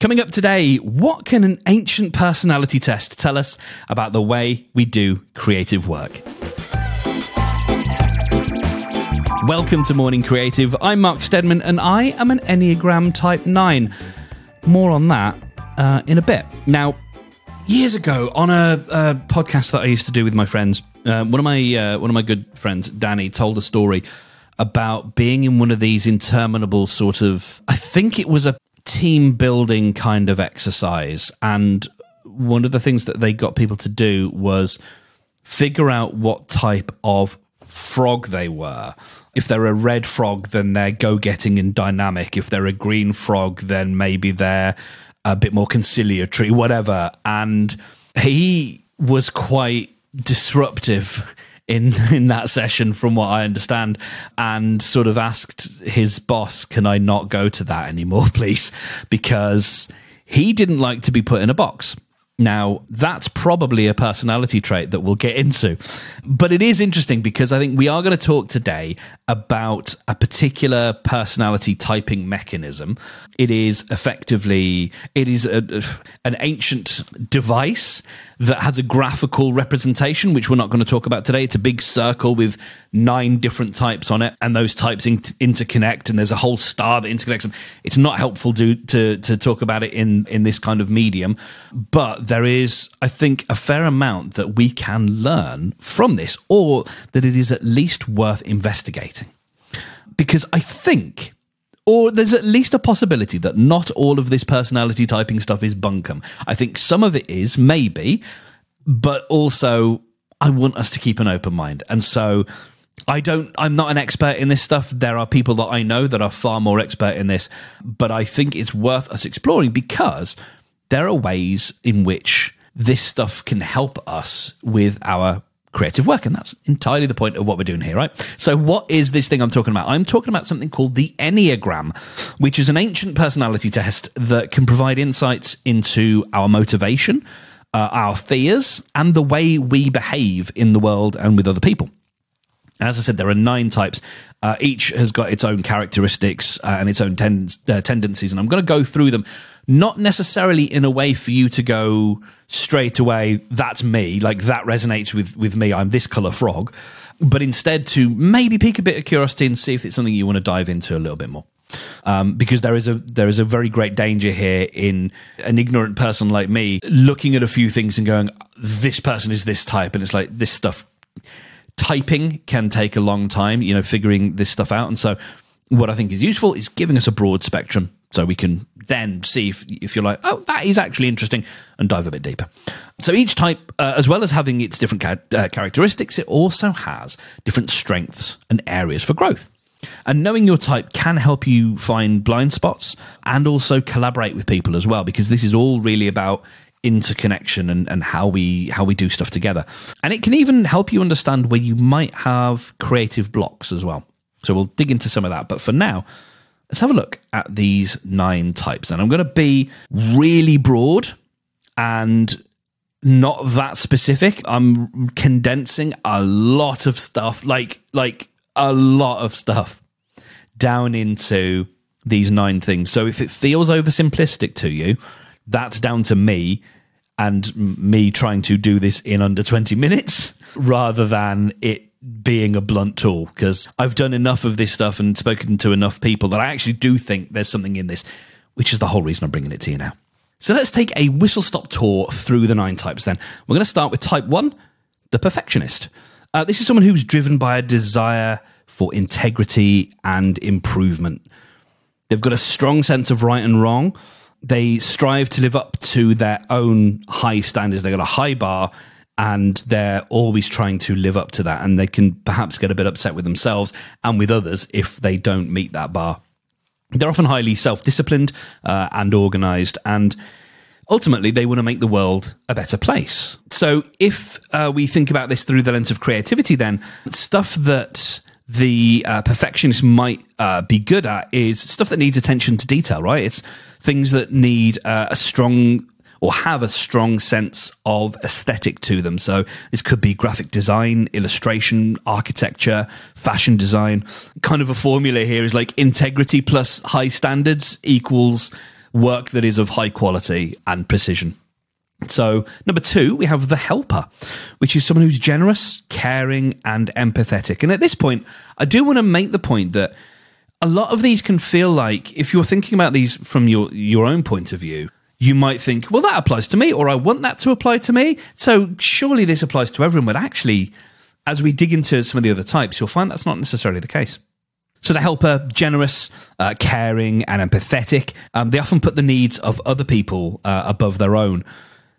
Coming up today, what can an ancient personality test tell us about the way we do creative work? Welcome to Morning Creative. I'm Mark Stedman and I am an Enneagram Type 9. More on that in a bit. Now, years ago, on a podcast that I used to do with my friends, one of my good friends, Danny, told a story about being in one of these interminable sort of, I think it was a team building kind of exercise, and one of the things that they got people to do was figure out what type of frog they were. If they're a red frog, then they're go-getting and dynamic. If they're a green frog, then maybe they're a bit more conciliatory, whatever. And he was quite disruptive in that session, from what I understand, and sort of asked his boss, can I not go to that anymore, please? Because he didn't like to be put in a box. Now, that's probably a personality trait that we'll get into. But it is interesting because I think we are going to talk today about a particular personality typing mechanism. It is effectively, an ancient device that has a graphical representation, which we're not going to talk about today. It's a big circle with 9 different types on it, and those types interconnect, and there's a whole star that interconnects them. It's not helpful to talk about it in this kind of medium, but there is, I think, a fair amount that we can learn from this, or that it is at least worth investigating. Because I think, or there's at least a possibility that not all of this personality typing stuff is bunkum. I think some of it is, maybe, but also I want us to keep an open mind. And so I'm not an expert in this stuff. There are people that I know that are far more expert in this, but I think it's worth us exploring because there are ways in which this stuff can help us with our creative work, and that's entirely the point of what we're doing here, right? So what is this thing I'm talking about? I'm talking about something called the Enneagram, which is an ancient personality test that can provide insights into our motivation, our fears, and the way we behave in the world and with other people. As I said, there are 9 types. Each has got its own characteristics and its own tendencies, and I'm going to go through them, not necessarily in a way for you to go straight away, that's me, like that resonates with me, I'm this colour frog, but instead to maybe pique a bit of curiosity and see if it's something you want to dive into a little bit more. Because there is a very great danger here in an ignorant person like me looking at a few things and going, this person is this type, and it's like this stuff. Typing can take a long time, figuring this stuff out. And so what I think is useful is giving us a broad spectrum so we can then see if you're like, oh, that is actually interesting, and dive a bit deeper. So each type, as well as having its different characteristics, it also has different strengths and areas for growth. And knowing your type can help you find blind spots and also collaborate with people as well, because this is all really about interconnection and how we do stuff together. And it can even help you understand where you might have creative blocks as well. So we'll dig into some of that. But for now, let's have a look at these 9 types. And I'm going to be really broad and not that specific. I'm condensing a lot of stuff, like a lot of stuff down into these 9 things. So if it feels oversimplistic to you, that's down to me and me trying to do this in under 20 minutes rather than it being a blunt tool, because I've done enough of this stuff and spoken to enough people that I actually do think there's something in this, which is the whole reason I'm bringing it to you now. So let's take a whistle-stop tour through the 9 types then. We're going to start with type 1, the perfectionist. This is someone who's driven by a desire for integrity and improvement. They've got a strong sense of right and wrong. They strive to live up to their own high standards. They've got a high bar and they're always trying to live up to that. And they can perhaps get a bit upset with themselves and with others if they don't meet that bar. They're often highly self-disciplined and organized. And ultimately, they want to make the world a better place. So if we think about this through the lens of creativity, then stuff that the perfectionist might be good at is stuff that needs attention to detail, right? It's things that need a strong or have a strong sense of aesthetic to them. So this could be graphic design, illustration, architecture, fashion design. Kind of a formula here is like integrity plus high standards equals work that is of high quality and precision. So number two, we have the helper, which is someone who's generous, caring, and empathetic. And at this point, I do want to make the point that a lot of these can feel like, if you're thinking about these from your own point of view, you might think, well, that applies to me, or I want that to apply to me, so surely this applies to everyone. But actually, as we dig into some of the other types, you'll find that's not necessarily the case. So the helper, generous, caring, and empathetic, they often put the needs of other people above their own.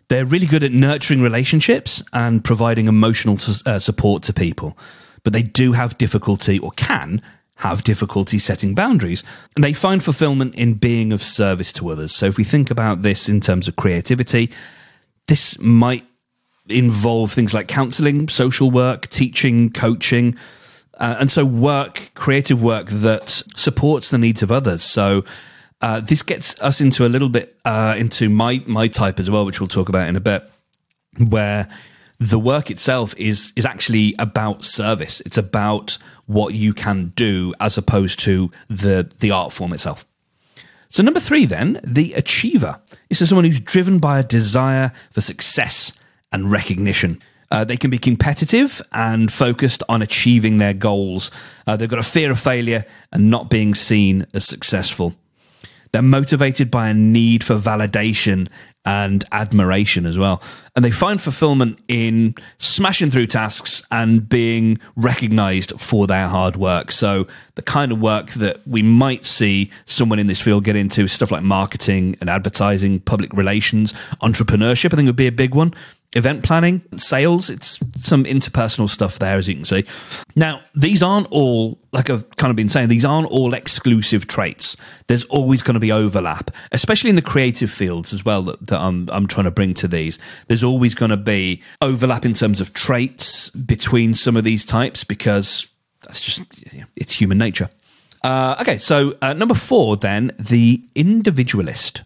They're really good at nurturing relationships and providing emotional support to people, but they do have difficulty, or can have difficulty, setting boundaries. And they find fulfillment in being of service to others. So if we think about this in terms of creativity, this might involve things like counseling, social work, teaching, coaching, and so work, creative work that supports the needs of others. So this gets us into a little bit into my type as well, which we'll talk about in a bit, where the work itself is actually about service. It's about what you can do as opposed to the art form itself. So number three then, the achiever. This is someone who's driven by a desire for success and recognition. They can be competitive and focused on achieving their goals. They've got a fear of failure and not being seen as successful. They're motivated by a need for validation and admiration as well. And they find fulfillment in smashing through tasks and being recognized for their hard work. So the kind of work that we might see someone in this field get into, stuff like marketing and advertising, public relations, entrepreneurship, I think would be a big one. Event planning, sales, it's some interpersonal stuff there, as you can see. Now, these aren't all, like I've kind of been saying, these aren't all exclusive traits. There's always going to be overlap, especially in the creative fields as well that I'm trying to bring to these. There's always going to be overlap in terms of traits between some of these types because that's just, it's human nature. Okay, so number four then, the individualist.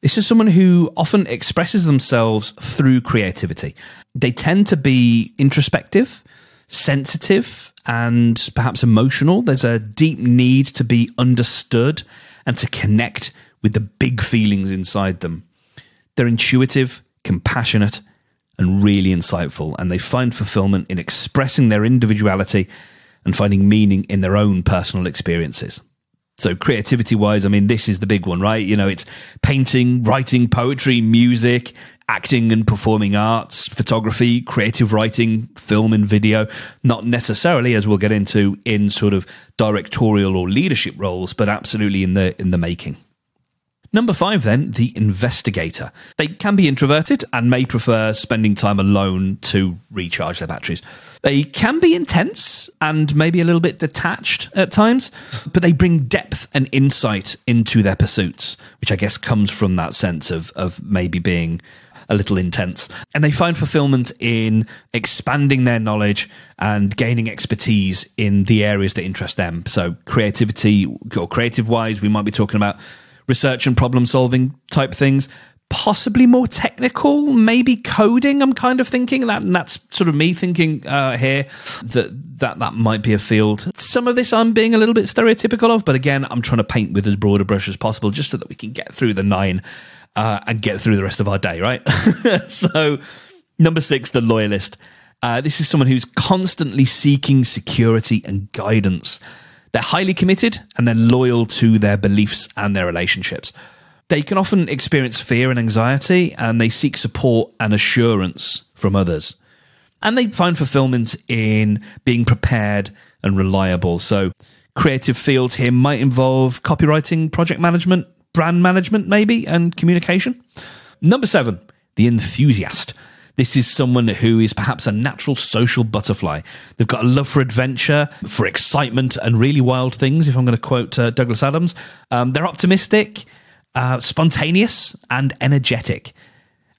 This is someone who often expresses themselves through creativity. They tend to be introspective, sensitive, and perhaps emotional. There's a deep need to be understood and to connect with the big feelings inside them. They're intuitive, compassionate, and really insightful, and they find fulfillment in expressing their individuality and finding meaning in their own personal experiences. So creativity-wise, I mean, this is the big one, right? You know, it's painting, writing, poetry, music, acting and performing arts, photography, creative writing, film and video, not necessarily, as we'll get into, in sort of directorial or leadership roles, but absolutely in the making. Number five, then, the investigator. They can be introverted and may prefer spending time alone to recharge their batteries. They can be intense and maybe a little bit detached at times, but they bring depth and insight into their pursuits, which I guess comes from that sense of maybe being a little intense. And they find fulfillment in expanding their knowledge and gaining expertise in the areas that interest them. So creativity, or creative-wise, we might be talking about research and problem-solving type things, possibly more technical, maybe coding, I'm kind of thinking. That's sort of me thinking here, that might be a field. Some of this I'm being a little bit stereotypical of, but again, I'm trying to paint with as broad a brush as possible just so that we can get through the nine and get through the rest of our day, right? So number six, the loyalist. This is someone who's constantly seeking security and guidance. They're highly committed and they're loyal to their beliefs and their relationships. They can often experience fear and anxiety, and they seek support and assurance from others. And they find fulfillment in being prepared and reliable. So creative fields here might involve copywriting, project management, brand management maybe, and communication. Number seven, the enthusiast. This is someone who is perhaps a natural social butterfly. They've got a love for adventure, for excitement, and really wild things, if I'm going to quote Douglas Adams. They're optimistic, spontaneous, and energetic.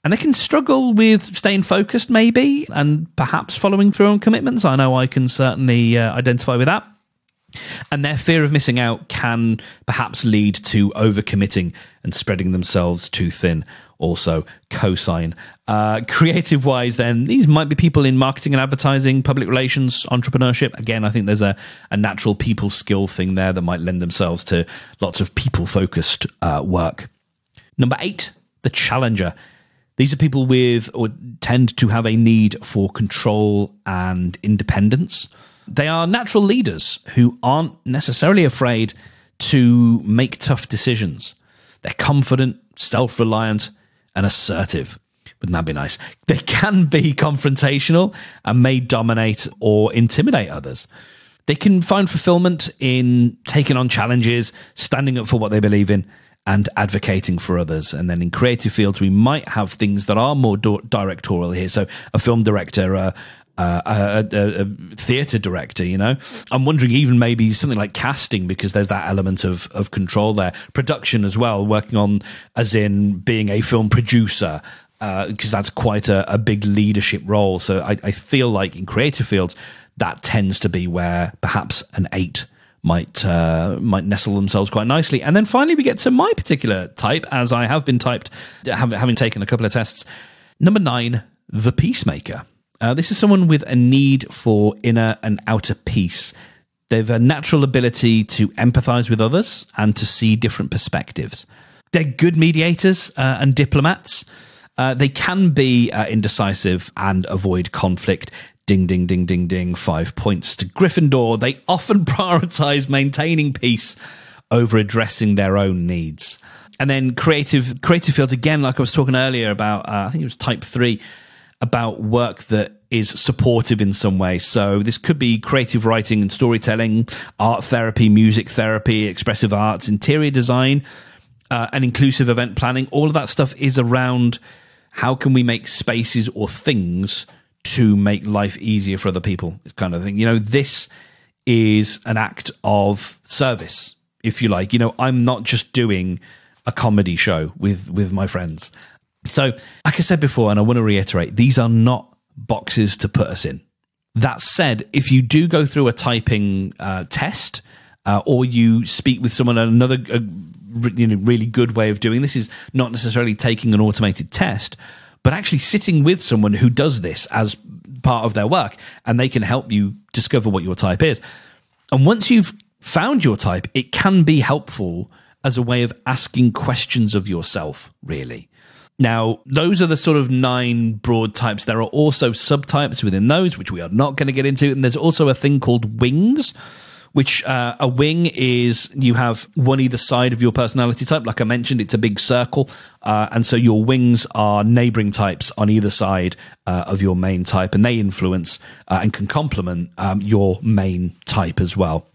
And they can struggle with staying focused, maybe, and perhaps following through on commitments. I know I can certainly identify with that. And their fear of missing out can perhaps lead to overcommitting and spreading themselves too thin. Also, cosign. Creative-wise, then, these might be people in marketing and advertising, public relations, entrepreneurship. Again, I think there's a natural people skill thing there that might lend themselves to lots of people-focused work. Number 8, the challenger. These are people with or tend to have a need for control and independence. They are natural leaders who aren't necessarily afraid to make tough decisions. They're confident, self-reliant, and assertive. Wouldn't that be nice? They can be confrontational and may dominate or intimidate others. They can find fulfillment in taking on challenges, standing up for what they believe in, and advocating for others. And then in creative fields, we might have things that are more directorial here. So a film director, a theatre director, you know. I'm wondering even maybe something like casting, because there's that element of control there. Production as well, working on, as in being a film producer, because that's quite a big leadership role. So I feel like in creative fields, that tends to be where perhaps an 8 might nestle themselves quite nicely. And then finally, we get to my particular type, as I have been typed, having taken a couple of tests. Number 9, the peacemaker. This is someone with a need for inner and outer peace. They have a natural ability to empathize with others and to see different perspectives. They're good mediators and diplomats. They can be indecisive and avoid conflict. Ding, ding, ding, ding, ding. 5 points to Gryffindor. They often prioritize maintaining peace over addressing their own needs. And then creative fields, again, like I was talking earlier about, I think it was type 3, about work that is supportive in some way. So this could be creative writing and storytelling, art therapy, music therapy, expressive arts, interior design, and inclusive event planning. All of that stuff is around how can we make spaces or things to make life easier for other people, kind of thing. You know, this is an act of service, if you like. You know, I'm not just doing a comedy show with my friends. So, like I said before, and I want to reiterate, these are not boxes to put us in. That said, if you do go through a typing test, or you speak with someone, another really good way of doing this is not necessarily taking an automated test, but actually sitting with someone who does this as part of their work, and they can help you discover what your type is. And once you've found your type, it can be helpful as a way of asking questions of yourself, really. Now, those are the sort of 9 broad types. There are also subtypes within those, which we are not going to get into. And there's also a thing called wings, which a wing is you have one either side of your personality type. Like I mentioned, it's a big circle. And so your wings are neighboring types on either side of your main type. And they influence and can complement your main type as well.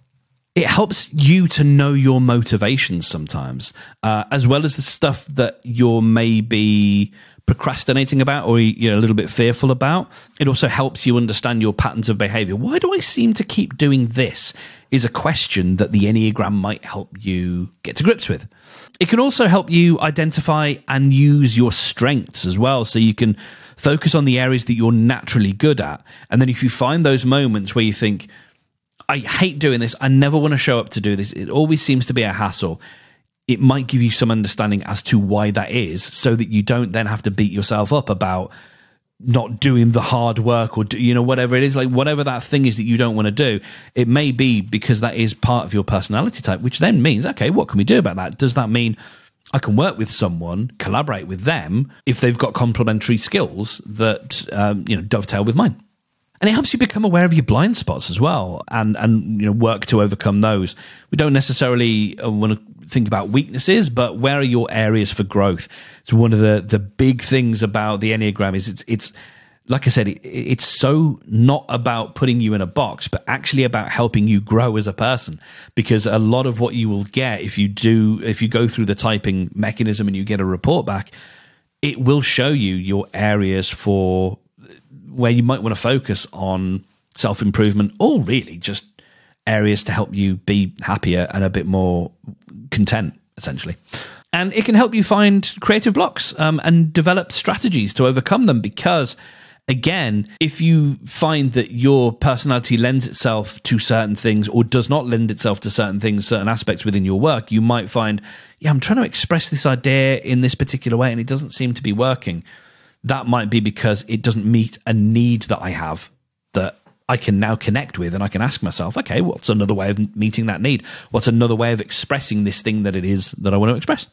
It helps you to know your motivations sometimes, as well as the stuff that you're maybe procrastinating about or you're a little bit fearful about. It also helps you understand your patterns of behavior. Why do I seem to keep doing this is a question that the Enneagram might help you get to grips with. It can also help you identify and use your strengths as well, so you can focus on the areas that you're naturally good at. And then if you find those moments where you think, I hate doing this, I never want to show up to do this, it always seems to be a hassle, it might give you some understanding as to why that is, so that you don't then have to beat yourself up about not doing the hard work or do, you know, whatever it is, like whatever that thing is that you don't want to do. It may be because that is part of your personality type, which then means, okay, what can we do about that? Does that mean I can work with someone, collaborate with them if they've got complementary skills that dovetail with mine? And it helps you become aware of your blind spots as well, and work to overcome those. We don't necessarily want to think about weaknesses, but where are your areas for growth? It's one of the big things about the Enneagram is it's like I said, it's so not about putting you in a box, but actually about helping you grow as a person. Because a lot of what you will get if you go through the typing mechanism and you get a report back, it will show you your areas for where you might want to focus on self-improvement, or really just areas to help you be happier and a bit more content, essentially. And it can help you find creative blocks and develop strategies to overcome them, because, again, if you find that your personality lends itself to certain things or does not lend itself to certain things, certain aspects within your work, you might find, I'm trying to express this idea in this particular way and it doesn't seem to be working. That might be because it doesn't meet a need that I have that I can now connect with, and I can ask myself, okay, what's another way of meeting that need? What's another way of expressing this thing that it is that I want to express?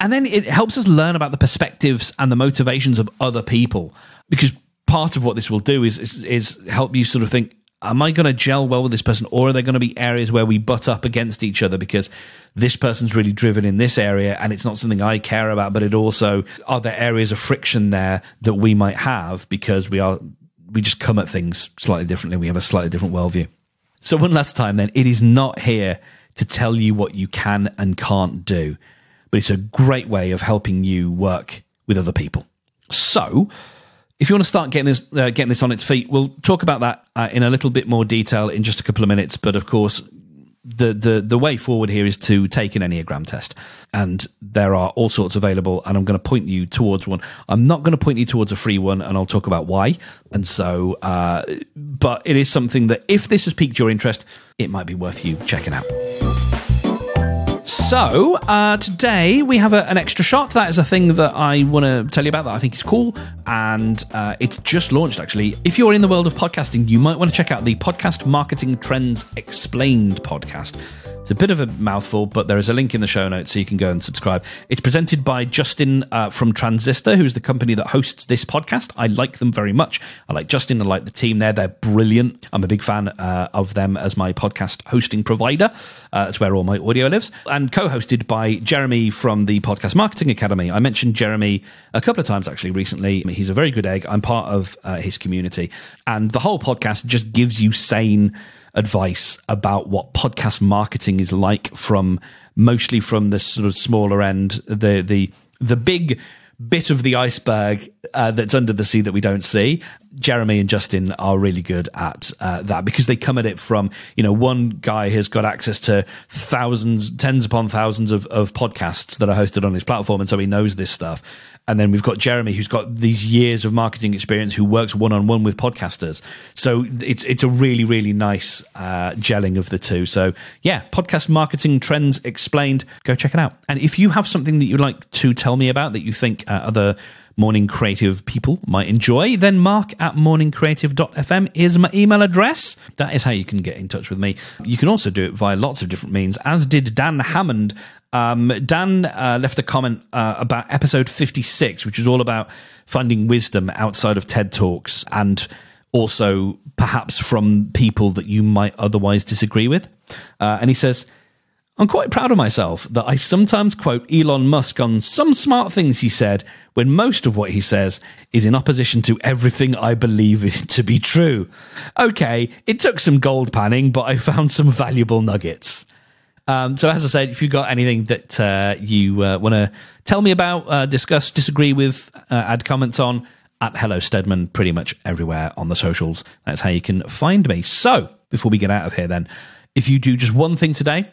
And then it helps us learn about the perspectives and the motivations of other people, because part of what this will do is help you sort of think, am I going to gel well with this person, or are there going to be areas where we butt up against each other because this person's really driven in this area and it's not something I care about, but it also, are there areas of friction there that we might have because we just come at things slightly differently, we have a slightly different worldview. So one last time then, it is not here to tell you what you can and can't do, but it's a great way of helping you work with other people. So if you want to start getting this on its feet, we'll talk about that in a little bit more detail in just a couple of minutes. But of course, the way forward here is to take an Enneagram test. And there are all sorts available, and I'm going to point you towards one. I'm not going to point you towards a free one, and I'll talk about why. And so, but it is something that if this has piqued your interest, it might be worth you checking out. So today we have an extra shot. That is a thing that I want to tell you about that I think is cool. And it's just launched, actually. If you're in the world of podcasting, you might want to check out the Podcast Marketing Trends Explained podcast. It's a bit of a mouthful, but there is a link in the show notes so you can go and subscribe. It's presented by Justin from Transistor, who's the company that hosts this podcast. I like them very much. I like Justin. I like the team there. They're brilliant. I'm a big fan of them as my podcast hosting provider. That's where all my audio lives. And co-hosted by Jeremy from the Podcast Marketing Academy. I mentioned Jeremy a couple of times, actually, recently. He's a very good egg. I'm part of his community. And the whole podcast just gives you sane advice about what podcast marketing is like, mostly from the sort of smaller end, the big bit of the iceberg that's under the sea that we don't see. Jeremy and Justin are really good at that, because they come at it from, one guy has got access to thousands, tens upon thousands of podcasts that are hosted on his platform, and so he knows this stuff. And then we've got Jeremy, who's got these years of marketing experience, who works one-on-one with podcasters. So it's a really, really nice gelling of the two. So yeah, Podcast Marketing Trends Explained. Go check it out. And if you have something that you'd like to tell me about that you think other Morning Creative people might enjoy, then mark@morningcreative.fm is my email address. That is how you can get in touch with me. You can also do it via lots of different means, as did Dan Hammond. Dan left a comment about episode 56, which is all about finding wisdom outside of TED talks, and also perhaps from people that you might otherwise disagree with. And he says, I'm quite proud of myself that I sometimes quote Elon Musk on some smart things he said, when most of what he says is in opposition to everything I believe is to be true. Okay, it took some gold panning, but I found some valuable nuggets. So as I said, if you've got anything that you want to tell me about, discuss, disagree with, add comments on, @HelloStedman pretty much everywhere on the socials. That's how you can find me. So before we get out of here then, if you do just one thing today,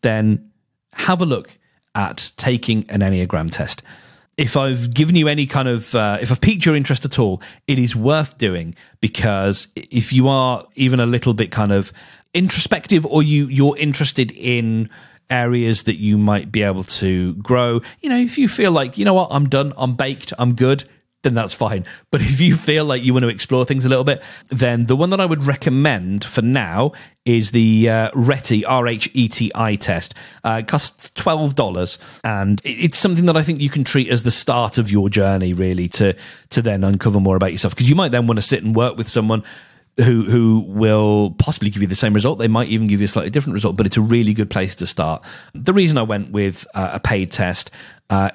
then have a look at taking an Enneagram test. If I've given you any kind of, if I've piqued your interest at all, it is worth doing, because if you are even a little bit kind of introspective, or you're interested in areas that you might be able to grow, if you feel like, what, I'm done, I'm baked, I'm good, then that's fine. But if you feel like you want to explore things a little bit, then the one that I would recommend for now is the RHETI, RHETI test. It costs $12, and it's something that I think you can treat as the start of your journey, really, to then uncover more about yourself, because you might then want to sit and work with someone who will possibly give you the same result. They might even give you a slightly different result, but it's a really good place to start. The reason I went with a paid test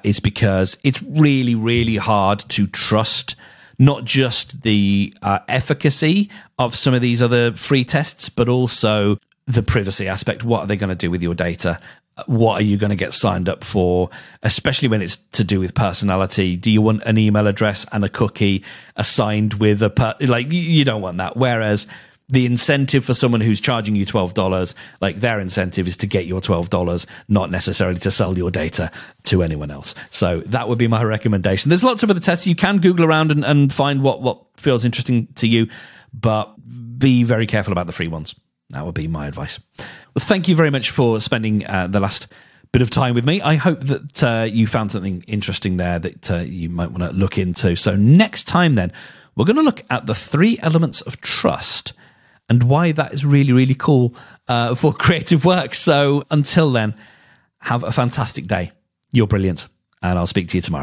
is because it's really, really hard to trust not just the efficacy of some of these other free tests, but also the privacy aspect. What are they going to do with your data? What are you going to get signed up for, especially when it's to do with personality? Do you want an email address and a cookie assigned with a you don't want that. Whereas the incentive for someone who's charging you $12, like, their incentive is to get your $12, not necessarily to sell your data to anyone else. So that would be my recommendation. There's lots of other tests. You can Google around and find what feels interesting to you, but be very careful about the free ones. That would be my advice. Well, thank you very much for spending the last bit of time with me. I hope that you found something interesting there that you might want to look into. So next time then, we're going to look at the 3 elements of trust and why that is really, really cool for creative work. So until then, have a fantastic day. You're brilliant. and I'll speak to you tomorrow.